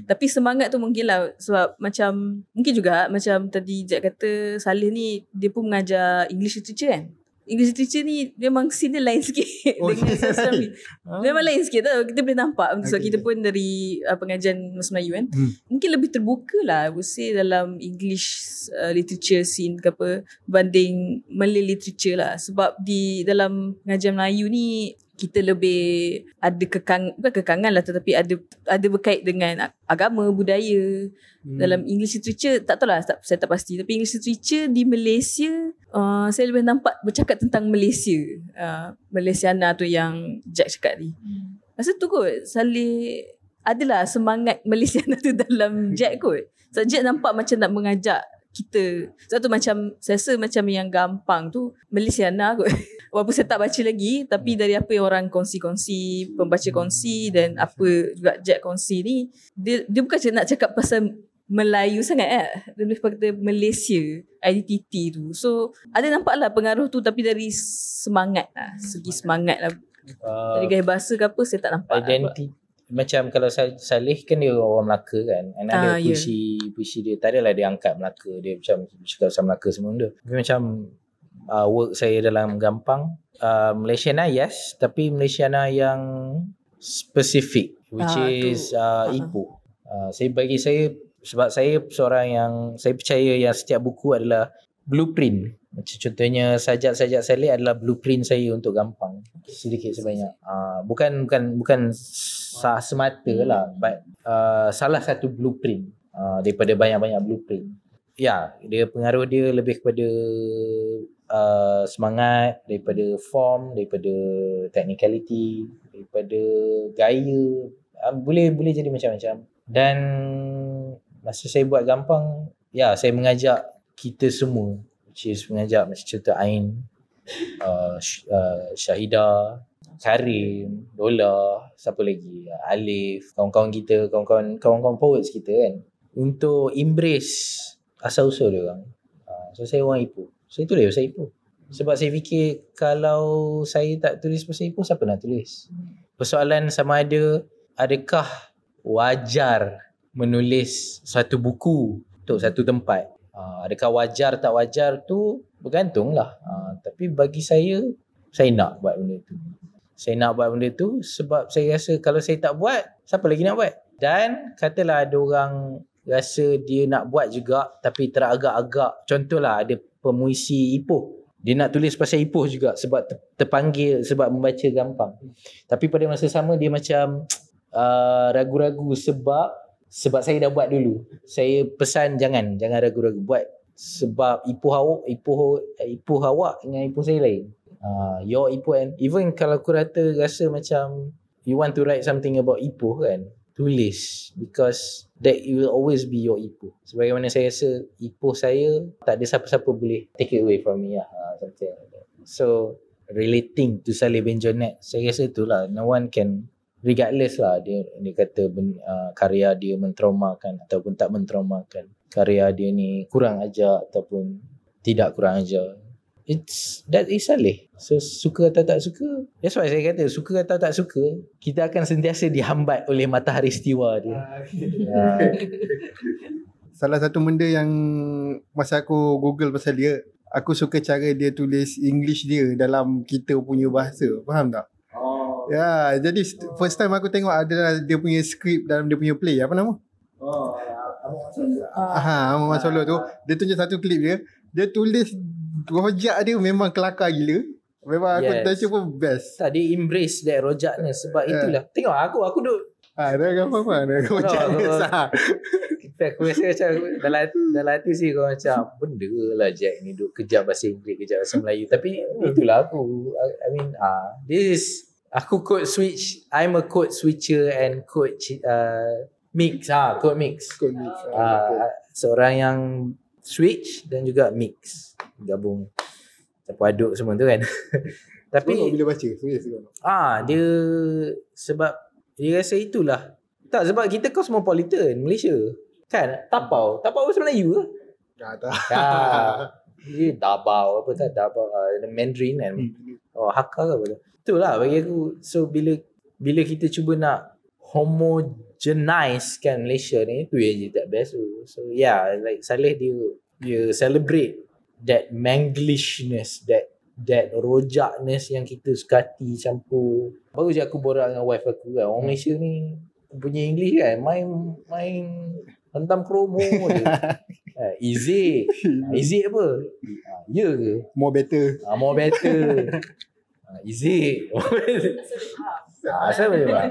Tapi semangat tu mungkin lah. Sebab macam mungkin juga macam tadi Jack kata, Salleh ni dia pun mengajar English literature kan. English teacher ni memang scene dia lain sikit oh, dengan yeah. sastra ni. Huh? Memang lain sikit tau. Kita boleh nampak sebab okay. kita pun dari uh, pengajian Melayu kan. Hmm. Mungkin lebih terbuka lah I would say dalam English uh, literature scene ke apa banding Malay literature lah. Sebab di dalam pengajian Melayu ni kita lebih ada kekang, bukan kekangan lah tetapi ada ada berkait dengan agama, budaya. Hmm. Dalam English literature, tak tahulah tak, saya tak pasti. Tapi English literature di Malaysia, uh, saya lebih nampak bercakap tentang Malaysia. Uh, Malaysiana tu yang Jack cakap ni. Hmm. Masa tu kot, Salleh adalah semangat Malaysiana tu dalam Jack kot. So, Jack nampak macam nak mengajak kita. Satu macam, saya rasa macam yang gampang tu, Malaysiana kot. Walaupun saya tak baca lagi, tapi dari apa yang orang kongsi-kongsi, pembaca kongsi dan apa juga Jack kongsi ni, dia, dia bukan nak cakap pasal Melayu sangat eh. Dia boleh pakai Malaysia, identiti tu. So, ada nampak lah pengaruh tu tapi dari semangat lah. Segi semangat lah. Uh, dari gaya bahasa ke apa, saya tak nampak identiti. Lah. Macam kalau Salleh kan dia orang Melaka kan, and ada ah, puisi yeah. puisi dia tak adalah dia angkat Melaka, dia macam cakap pasal Melaka semua benda. Tapi macam uh, work saya dalam gampang uh, Malaysiana yes, tapi Malaysiana yang specific which ah, is uh, Ipoh. Uh, saya bagi saya sebab saya seorang yang saya percaya yang setiap buku adalah blueprint. Macam contohnya sajak-sajak Salleh adalah blueprint saya untuk gampang sedikit sebanyak. Uh, bukan bukan bukan sah semata lah but uh, salah satu blueprint uh, daripada banyak-banyak blueprint. Ya, yeah, dia pengaruh dia lebih kepada uh, semangat, daripada form, daripada technicality, daripada gaya. Uh, boleh boleh jadi macam-macam. Dan masa saya buat gampang, ya yeah, saya mengajak kita semua which is mengajak macam cerita Ain, uh, uh, Syahida, Karim, Dola, siapa lagi, Alif, kawan-kawan kita, kawan-kawan kawan-kawan poets kita kan, untuk embrace asal-usul dia orang. Uh, so saya orang Ipoh. Saya tulis pasal Ipoh. Sebab saya fikir kalau saya tak tulis pasal Ipoh, siapa nak tulis? Persoalan sama ada adakah wajar menulis satu buku untuk satu tempat? Uh, adakah wajar tak wajar tu bergantung lah. Uh, tapi bagi saya, saya nak buat benda tu. Saya nak buat benda tu sebab saya rasa kalau saya tak buat, siapa lagi nak buat? Dan katalah ada orang rasa dia nak buat juga tapi teragak-agak. Contohlah ada pemuisi Ipoh. Dia nak tulis pasal Ipoh juga sebab terpanggil, sebab membaca gampang. Tapi pada masa sama dia macam uh, ragu-ragu sebab Sebab saya dah buat dulu. Saya pesan jangan. Jangan ragu-ragu buat. Sebab Ipoh awak, Ipoh, Ipoh awak dengan Ipoh saya lain. Uh, your Ipoh. And even kalau aku rata rasa macam you want to write something about Ipoh kan. Tulis. Because that will always be your Ipoh. Sebagaimana saya rasa Ipoh saya tak ada siapa-siapa boleh take it away from me lah. Uh, something like that. So relating to Salleh Ben Joned. Saya rasa itulah. No one can. Regardless lah dia, dia kata uh, karya dia mentraumakan ataupun tak mentraumakan. Karya dia ni kurang ajar ataupun tidak kurang ajar. It's, that is Salleh. So, suka atau tak suka, that's why saya kata suka atau tak suka, kita akan sentiasa dihambat oleh matahari setiwa dia. uh. Salah satu benda yang masa aku Google pasal dia, aku suka cara dia tulis English dia dalam kita punya bahasa. Faham tak? Ya, jadi first time aku tengok ada dia punya skrip dalam dia punya play. Apa nama? Oh, Aha, Abang Masolo tu. Dia tunjuk satu klip dia. Dia tulis rojak dia memang kelakar gila. Memang yes. aku rasa pun best. Tak, dia embrace that rojaknya sebab itulah. Yeah. Tengok aku, aku duduk. Ah, ha, dah apa apa dah rojak besar. Kita aku rasa macam dalam, dalam hati sih kau macam benda lah Jack ni duduk kejap bahasa Inggeris, kejap bahasa Melayu. Tapi itulah aku. I mean, ah, this Aku code switch. I'm a code switcher and code uh, mix. Ah, code mix. Code mix. Ah, seorang yang switch dan juga mix. Gabung. Campur aduk semua tu kan. Tapi bila baca. Ah, dia sebab dia rasa itulah. Tak sebab kita cosmopolitan Malaysia. Kan? Tapau. Tapau bahasa Melayu ke? Tak tak. Ah, dia Dabau apa tak Dabau uh, Mandarin kan. Hmm. Oh, Hakka ke apa tu? Itulah bagi aku. So bila bila kita cuba nak homogenize kan Malaysia ni, tu yang tak best tu. So yeah, like Salleh dia dia celebrate that manglishness, that that rojakness yang kita sekati campur. Baru je aku borak dengan wife aku kan. Orang Malaysia ni punya English kan, main main hentam kromo je. Uh, is it? Uh, is it apa? Uh, ya yeah ke? More better. Uh, more better. Uh, is it? uh, saya boleh faham.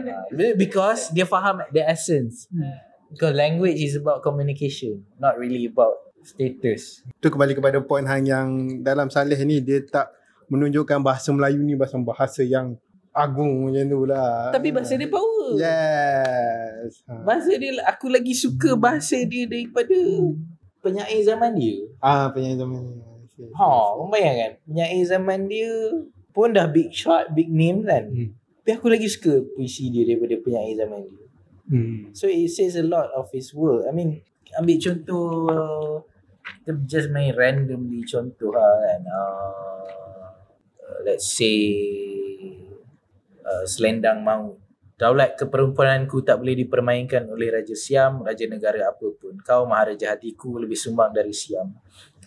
Because dia faham the essence. Hmm. Because language is about communication, not really about status. Itu kembali kepada point hang yang dalam Salleh ni, dia tak menunjukkan bahasa Melayu ni bahasa bahasa yang agung macam tu lah. Tapi bahasa dia power. Yes. Bahasa dia, aku lagi suka bahasa dia daripada penyair zaman dia. Ah, penyair zaman dia. Ha, kau bayangkan penyair zaman dia pun dah big shot, big name kan. Hmm. Tapi aku lagi suka puisi dia daripada penyair zaman dia. Hmm. So it says a lot of his work. I mean, ambil contoh, kita just main randomly contoh lah kan. Uh, let's say uh, Selendang Maut. Daulat keperempuananku tak boleh dipermainkan oleh Raja Siam, Raja negara apa pun. Kau maharaja hatiku lebih sumbang dari Siam.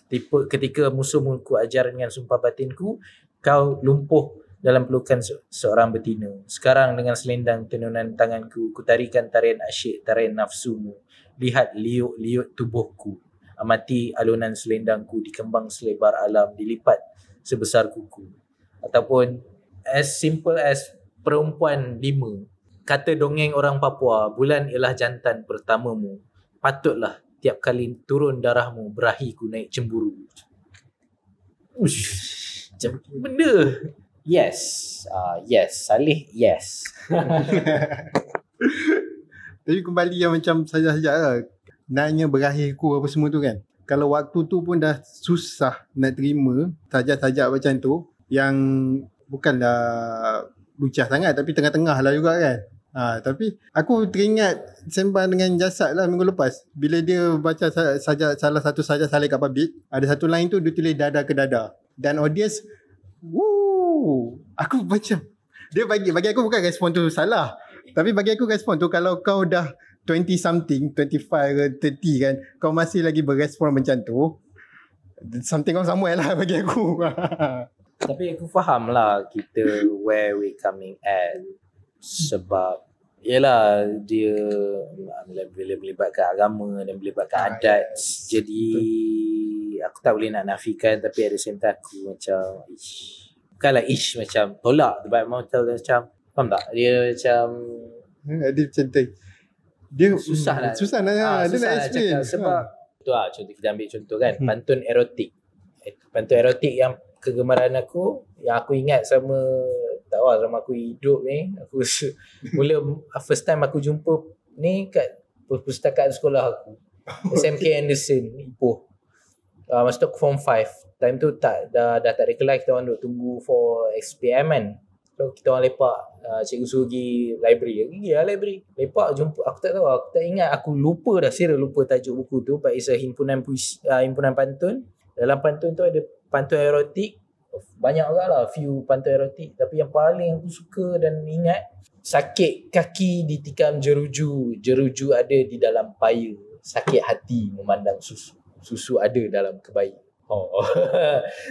Tipe, ketika musuhmu ku ajar dengan sumpah batinku, kau lumpuh dalam pelukan seorang betina. Sekarang dengan selendang tenunan tanganku, kutarikan tarian asyik, tarian nafsumu. Lihat liuk-liuk tubuhku, amati alunan selendangku dikembang selebar alam, dilipat sebesar kuku. Ataupun as simple as perempuan lima. Kata dongeng orang Papua, bulan ialah jantan pertamamu. Patutlah tiap kali turun darahmu, berahiku naik cemburu. Ush, macam benda. Yes, uh, yes, Salleh, yes. Tapi kembali yang macam sajak-sajak lah, naknya berakhirku apa semua tu kan. Kalau waktu tu pun dah susah nak terima sajak-sajak macam tu, yang bukanlah lucah sangat tapi tengah-tengah lah juga kan. Ha, tapi aku teringat sembang dengan Jasad lah minggu lepas, bila dia baca sajak, salah satu sajak Salleh kat public, ada satu line tu dia tulis dada ke dada. Dan audience, woo, aku macam, dia bagi bagi aku bukan respon tu salah, tapi bagi aku respon tu kalau kau dah twenty something, twenty-five ke thirty kan, kau masih lagi berespon macam tu, something wrong somewhere lah bagi aku. Tapi aku faham lah kita where we coming at, sebab yelah dia melibatkan agama dan melibatkan adat. Jadi aku tak boleh nak nafikan, tapi ada same time aku macam ish. Bukanlah ish macam tolak, sebab macam, faham tak? Dia macam dia macam dia susah lah, susah nak, ha, dia susah nak explain cakap, sebab ha. Tu lah contoh, kita ambil contoh kan, hmm. pantun erotik. Pantun erotik yang kegemaran aku, yang aku ingat sama tak tahu sama aku hidup ni, aku mula first time aku jumpa ni kat perpustakaan sekolah aku, S M K Anderson Ipoh. Uh, masa tu aku form five, time tu tak dah, dah tak ada kelas, kita orang duk tunggu for X P M kan. So kita orang lepak, uh, cikgu suruh pergi library, aku pergi lah library, lepak jumpa, aku tak tahu, aku tak ingat, aku lupa dah, serius lupa tajuk buku tu. But it's a himpunan puisi, uh, himpunan pantun. Dalam pantun tu ada pantun erotik, banyak juga lah few pantun erotik, tapi yang paling aku suka dan ingat, sakit kaki ditikam jeruju, jeruju ada di dalam paya, sakit hati memandang susu, susu ada dalam kebaya. Oh.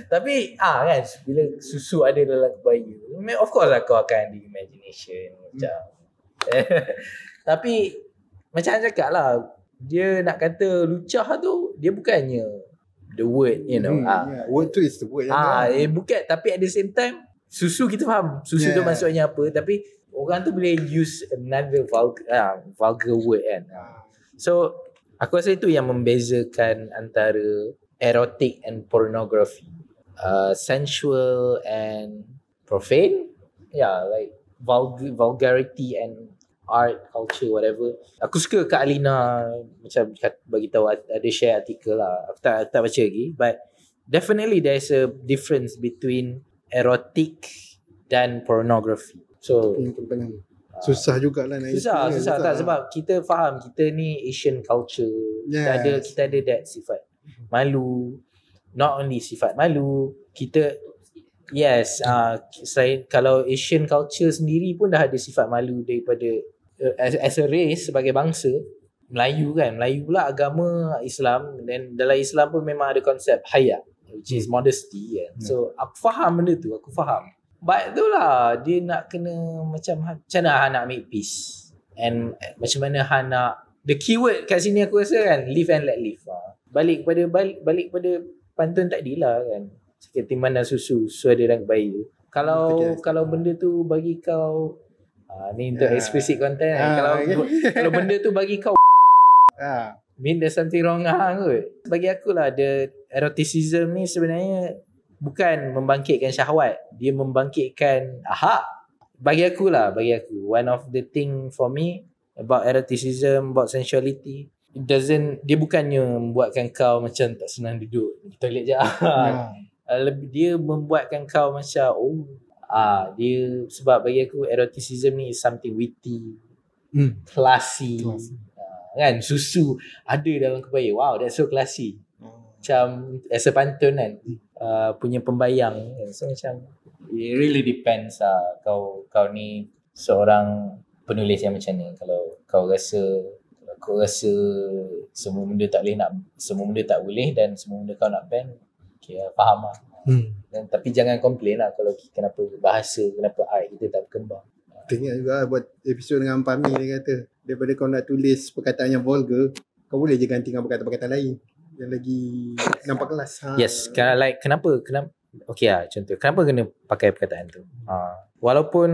Tapi ah kan, bila susu ada dalam kebaya, of course lah kau akan di imagination macam. Tapi macam aku cakap lah, dia nak kata lucah tu, dia bukannya the word, you know, hmm, ah, yeah. Word tu is the word. Ah, eh, bukan, tapi at the same time susu kita faham susu yeah. tu maksudnya apa, tapi orang tu boleh use another vulgar, ah, vulgar word kan. Ah. So aku rasa itu yang membezakan antara erotic and pornography, uh, sensual and profane, yeah, like vulgar, vulgarity and art, culture, whatever. Aku suka Kak Alina macam bagi tahu, ada share artikel lah, aku tak, tak baca lagi, but definitely there's a difference between erotic dan pornography. So uh, susah jugalah nak susah, susah, susah tak lah. Sebab kita faham kita ni Asian culture, yes. kita ada kita ada that sifat malu, not only sifat malu kita. Yes, uh, saya, kalau Asian culture sendiri pun dah ada sifat malu daripada as, as a race, sebagai bangsa Melayu kan. Melayu pula agama Islam, dan dalam Islam pun memang ada konsep haya. which is modesty kan. Yeah. So aku faham benda tu, aku faham. But itulah dia nak kena macam macam mana Han nak ambil peace and macam mana Han nak, the keyword kat sini aku rasa kan, live and let live. Ha. Balik pada balik, balik pada pantun tadi lah kan. Sakit timbanan susu, susu ada rangka bayi. Kalau okay, kalau benda tu bagi kau ha, ni untuk yeah. explicit content kan. Ah, kalau okay. kalau benda tu bagi kau ah. mean there's something wrong lah kot. Bagi akulah the eroticism ni sebenarnya bukan membangkitkan syahwat, dia membangkitkan ahak. Bagi akulah, bagi aku one of the thing for me about eroticism, about sensuality, it doesn't, dia bukannya membuatkan kau macam tak senang duduk di toilet je. Yeah. Dia membuatkan kau macam oh ah dia, sebab bagi aku eroticism ni is something witty, mm. classy. classy. Kan susu ada dalam kebaya, wow that's so classy. Macam as a pantun kan, uh, punya pembayang kan. So macam it really depends lah, kau kau ni seorang penulis yang macam ni. Kalau kau rasa, kalau kau rasa semua benda tak boleh, nak semua benda tak boleh dan semua benda kau nak ban, okay lah, faham lah. hmm. Dan, tapi jangan komplain lah kalau kenapa bahasa, kenapa art kita tak berkembang. Tengok juga buat episod dengan Pami, dia kata daripada kau nak tulis perkataan yang vulgar, kau boleh je ganti dengan perkataan-perkataan lain yang lagi nampak kelas. Ha. Yes, kan, like kenapa kenapa okey ah contoh kenapa kena pakai perkataan tu? Ha. Walaupun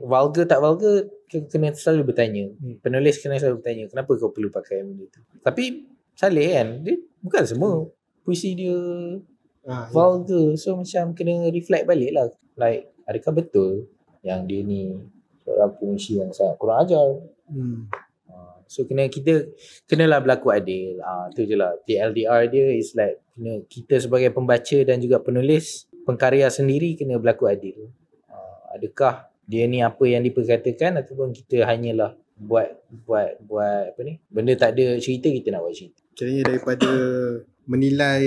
vulgar tak vulgar, kena selalu bertanya. Hmm. Penulis kena selalu bertanya kenapa kau perlu pakai benda tu. Tapi Salleh kan, dia bukan semua puisi dia ha, vulgar. Yeah. So macam kena reflect balik lah, like adakah betul yang dia ni seorang puisi yang sangat kurang ajar? Hmm. So kena kita kenalah berlaku adil. Ah, tu je lah. T L D R dia is like kena, kita sebagai pembaca dan juga penulis, pengkarya sendiri kena berlaku adil. Ah, adakah dia ni apa yang diperkatakan ataupun kita hanyalah buat buat buat apa ni? Benda tak ada cerita kita nak buat cerita. Caranya daripada menilai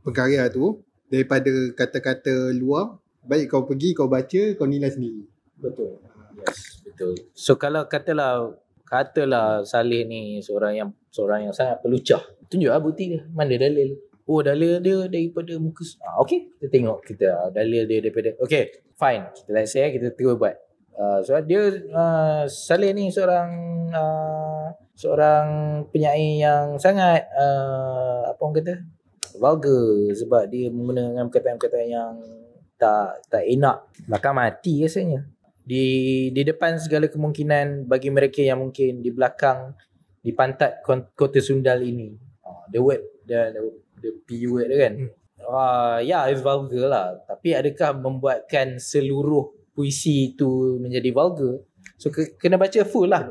pengkarya tu daripada kata-kata luar, baik kau pergi kau baca kau nilai sendiri. Betul. Yes, betul. So kalau katalah katalah Salleh ni seorang yang seorang yang sangat pelucah, tunjuklah bukti dia, mana dalil. Oh, dalil dia daripada muka ah, okey, kita tengok kita dalil dia daripada okey, fine. Kita let's say kita terus buat. Uh, so dia uh, Salleh ni seorang uh, seorang penyair yang sangat uh, apa orang kata? vulgar, sebab dia menggunakan perkataan-perkataan yang tak tak enak. Bakal mati rasanya. Di di depan segala kemungkinan bagi mereka yang mungkin di belakang, di pantat kota sundal ini. Uh, the word, the, the, the P word tu kan. Uh, ya, yeah, it's vulgar lah. Tapi adakah membuatkan seluruh puisi itu menjadi vulgar? So, ke, kena baca full lah.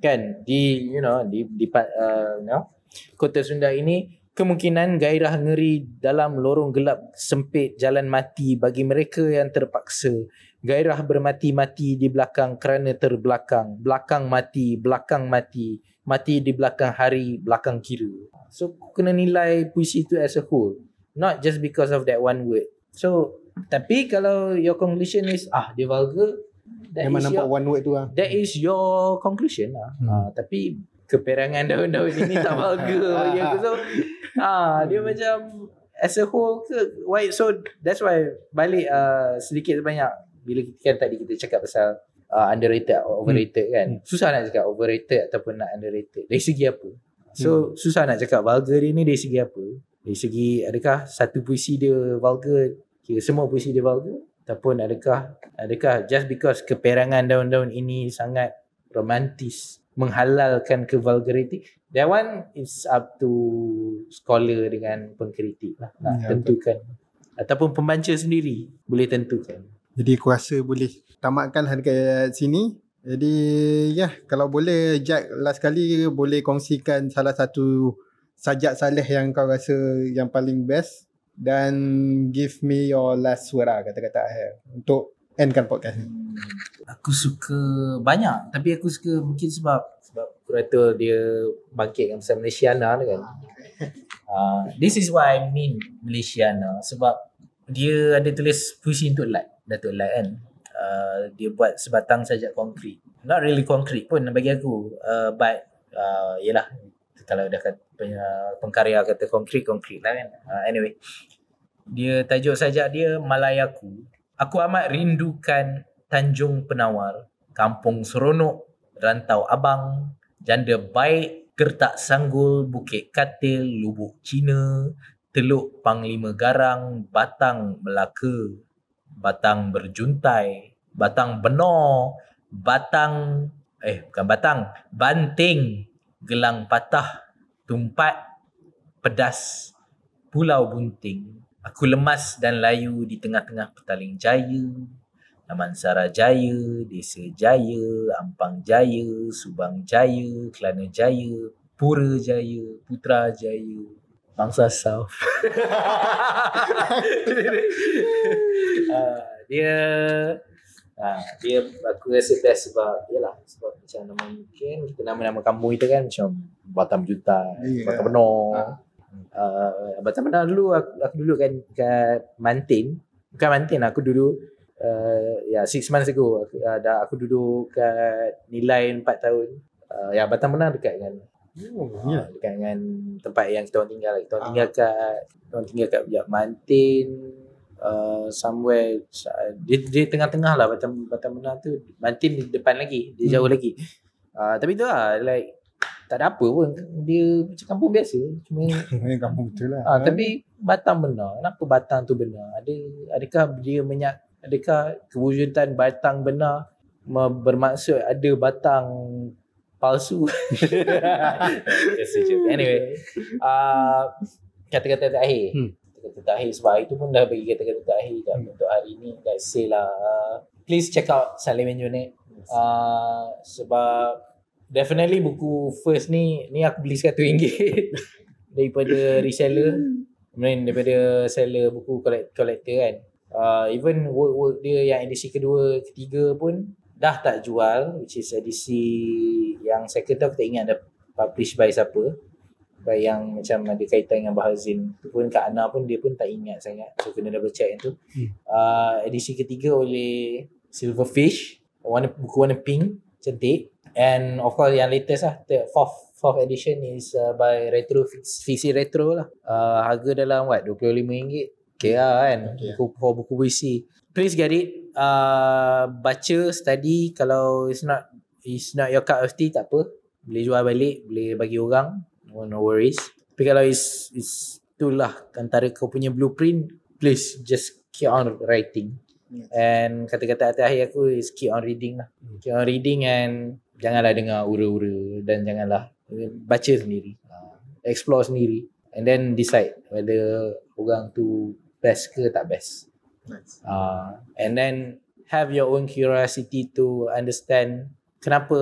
Kan? Di, you know, di, di uh, you know, kota sundal ini, kemungkinan gairah ngeri dalam lorong gelap sempit jalan mati bagi mereka yang terpaksa. Gairah bermati-mati di belakang kerana terbelakang. Belakang mati, belakang mati. Mati di belakang hari, belakang kira. So, kena nilai puisi itu as a whole. Not just because of that one word. So, tapi kalau your conclusion is, ah, dia vulgar. Memang nampak your, one word tu lah. That is your conclusion lah. Hmm. Ah, tapi keperangan daun-daun ini tak vulgar bagi aku. So, ah, dia macam as a whole ke, why, so that's why balik uh, sedikit sebanyak bila kita kan tadi kita cakap pasal uh, underrated atau overrated hmm. kan. Susah nak cakap overrated ataupun nak underrated dari segi apa. So hmm. susah nak cakap vulgar dia ni dari segi apa. Dari segi adakah satu puisi dia vulgar, kira semua puisi dia vulgar, ataupun adakah adakah just because keperangan daun-daun ini sangat romantis menghalalkan ke vulgarity. That one is up to scholar dengan pengkritik lah nak ya, tentukan betul. Ataupun pembaca sendiri boleh tentukan. Jadi aku rasa boleh tamatkan dekat sini. Jadi ya, yeah, kalau boleh Jack, last kali boleh kongsikan salah satu sajak Salleh yang kau rasa yang paling best, dan give me your last suara, kata-kata akhir untuk endkan podcast ni. hmm. Aku suka banyak, tapi aku suka mungkin sebab sebab kurator dia bangkitkan pasal Malaysiana tu kan. Uh, this is why I mean Malaysiana, sebab dia ada tulis puisi untuk Lat, Datuk Lat kan. Uh, dia buat sebatang sajak konkrit. Not really konkrit pun bagi aku, uh, but uh, yelah kalau dah kata, pengkarya kata konkret, konkret lah kan. Uh, anyway, dia tajuk sajak dia Malayaku. Aku amat rindukan Tanjung Penawar, Kampung Seronok, Rantau Abang, Janda Baik, Gertak Sanggul, Bukit Katil, Lubuk Cina, Teluk Panglima Garang, Batang Melaka, Batang Berjuntai, Batang Benor, Batang eh bukan Batang, Banting, Gelang Patah, Tumpat, Pedas, Pulau Bunting. Aku lemas dan layu di tengah-tengah Petaling Jaya, Damansara Jaya, Desa Jaya, Ampang Jaya, Subang Jaya, Kelana Jaya, Pura Jaya, Putra Jaya, Bangsa South. uh, dia uh, dia aku rasa best sebab yalah, sebab macam nama mungkin kita nama-nama kamu itu kan macam Batam Juta, yeah. Batam Benor. Uh. Uh, Batam Benor dulu aku, aku dulu kan kat Mantin. Bukan Mantin, aku dulu Uh, ya, yeah, six months ago aku, uh, dah, aku duduk kat Nilai empat tahun. uh, Ya, yeah, Batam Benang dekat dengan oh, uh, yeah. Dekat dengan tempat yang kita orang tinggal. Kita orang uh. tinggal kat Kita orang tinggal kat ya, Mantin, uh, somewhere uh, dia, dia tengah-tengah lah. Batam Batam Benang tu, Mantin di depan lagi. Dia jauh hmm. lagi. uh, Tapi tu lah, like tak ada apa pun. Dia macam kampung biasa. Cuma kampung betul lah. uh, Tapi Batam Benang, kenapa Batam tu benar? Ada, adakah dia menyak Adakah kewujudan batang benar bermaksud ada batang palsu? Anyway, uh, kata-kata terakhir. Hmm. Kata-kata terakhir sebab hari tu pun dah bagi kata-kata terakhir kat hmm. untuk hari ni. Let's say lah, uh, please check out Salleh Ben Joned. Uh, sebab definitely buku first ni, ni aku beli satu ringgit daripada reseller. Kemudian daripada seller buku collector kan. Uh, even work-work dia yang edisi kedua, ketiga pun dah tak jual, which is edisi yang second tu aku tak ingat dah publish by siapa, by yang macam ada kaitan dengan Bahazin tu pun. Kak Ana pun dia pun tak ingat sangat, so kena double check yang tu. hmm. uh, edisi ketiga oleh Silverfish, warna, buku warna pink, cantik. And of course yang latest lah, the fourth fourth edition is uh, by retro fixy retro lah. uh, harga dalam what, dua puluh lima ringgit. Okay lah kan, okay. Buku, buku puisi. Please get it. uh, Baca, study. Kalau it's not It's not your cup of tea, tak apa, boleh jual balik, boleh bagi orang, no, no worries. Tapi kalau it's, it's itulah antara kau punya blueprint, please just keep on writing. yes. And kata-kata akhir aku is keep on reading lah. hmm. Keep on reading and janganlah dengar ura-ura, dan janganlah baca sendiri, explore sendiri, and then decide whether orang tu best ke tak best. Nice. Uh, and then have your own curiosity to understand kenapa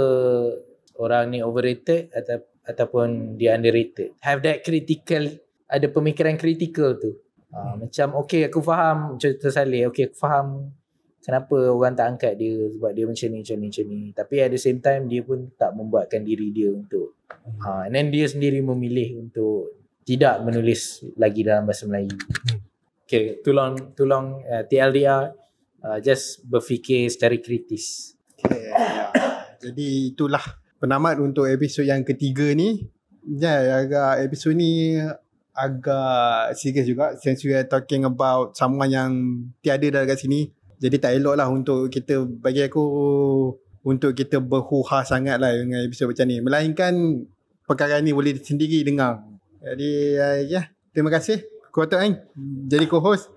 orang ni overrated atau ataupun dia underrated. Have that critical, ada pemikiran critical tu. Uh, hmm. Macam okay aku faham cerita Salleh, okay aku faham kenapa orang tak angkat dia sebab dia macam ni, macam ni, macam ni. Tapi at the same time dia pun tak membuatkan diri dia untuk hmm. uh, and then dia sendiri memilih untuk tidak menulis lagi dalam bahasa Melayu. Hmm. Okay, too long, too long uh, T L D R, uh, just berfikir secara kritis. Okay, ya. Jadi itulah penamat untuk episod yang ketiga ni. Ya, agak episod ni agak serius juga, since we are talking about someone yang tiada dah dekat sini. Jadi tak elok lah untuk kita, bagi aku, untuk kita berhuha sangat lah dengan episod macam ni. Melainkan perkara ni boleh sendiri dengar. Jadi uh, ya, terima kasih Kuatuk kan jadi co-host.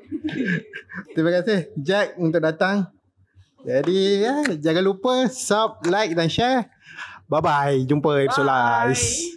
Terima kasih Jack untuk datang. Jadi ya, jangan lupa sub, like dan share. Bye-bye. Jumpa episode last.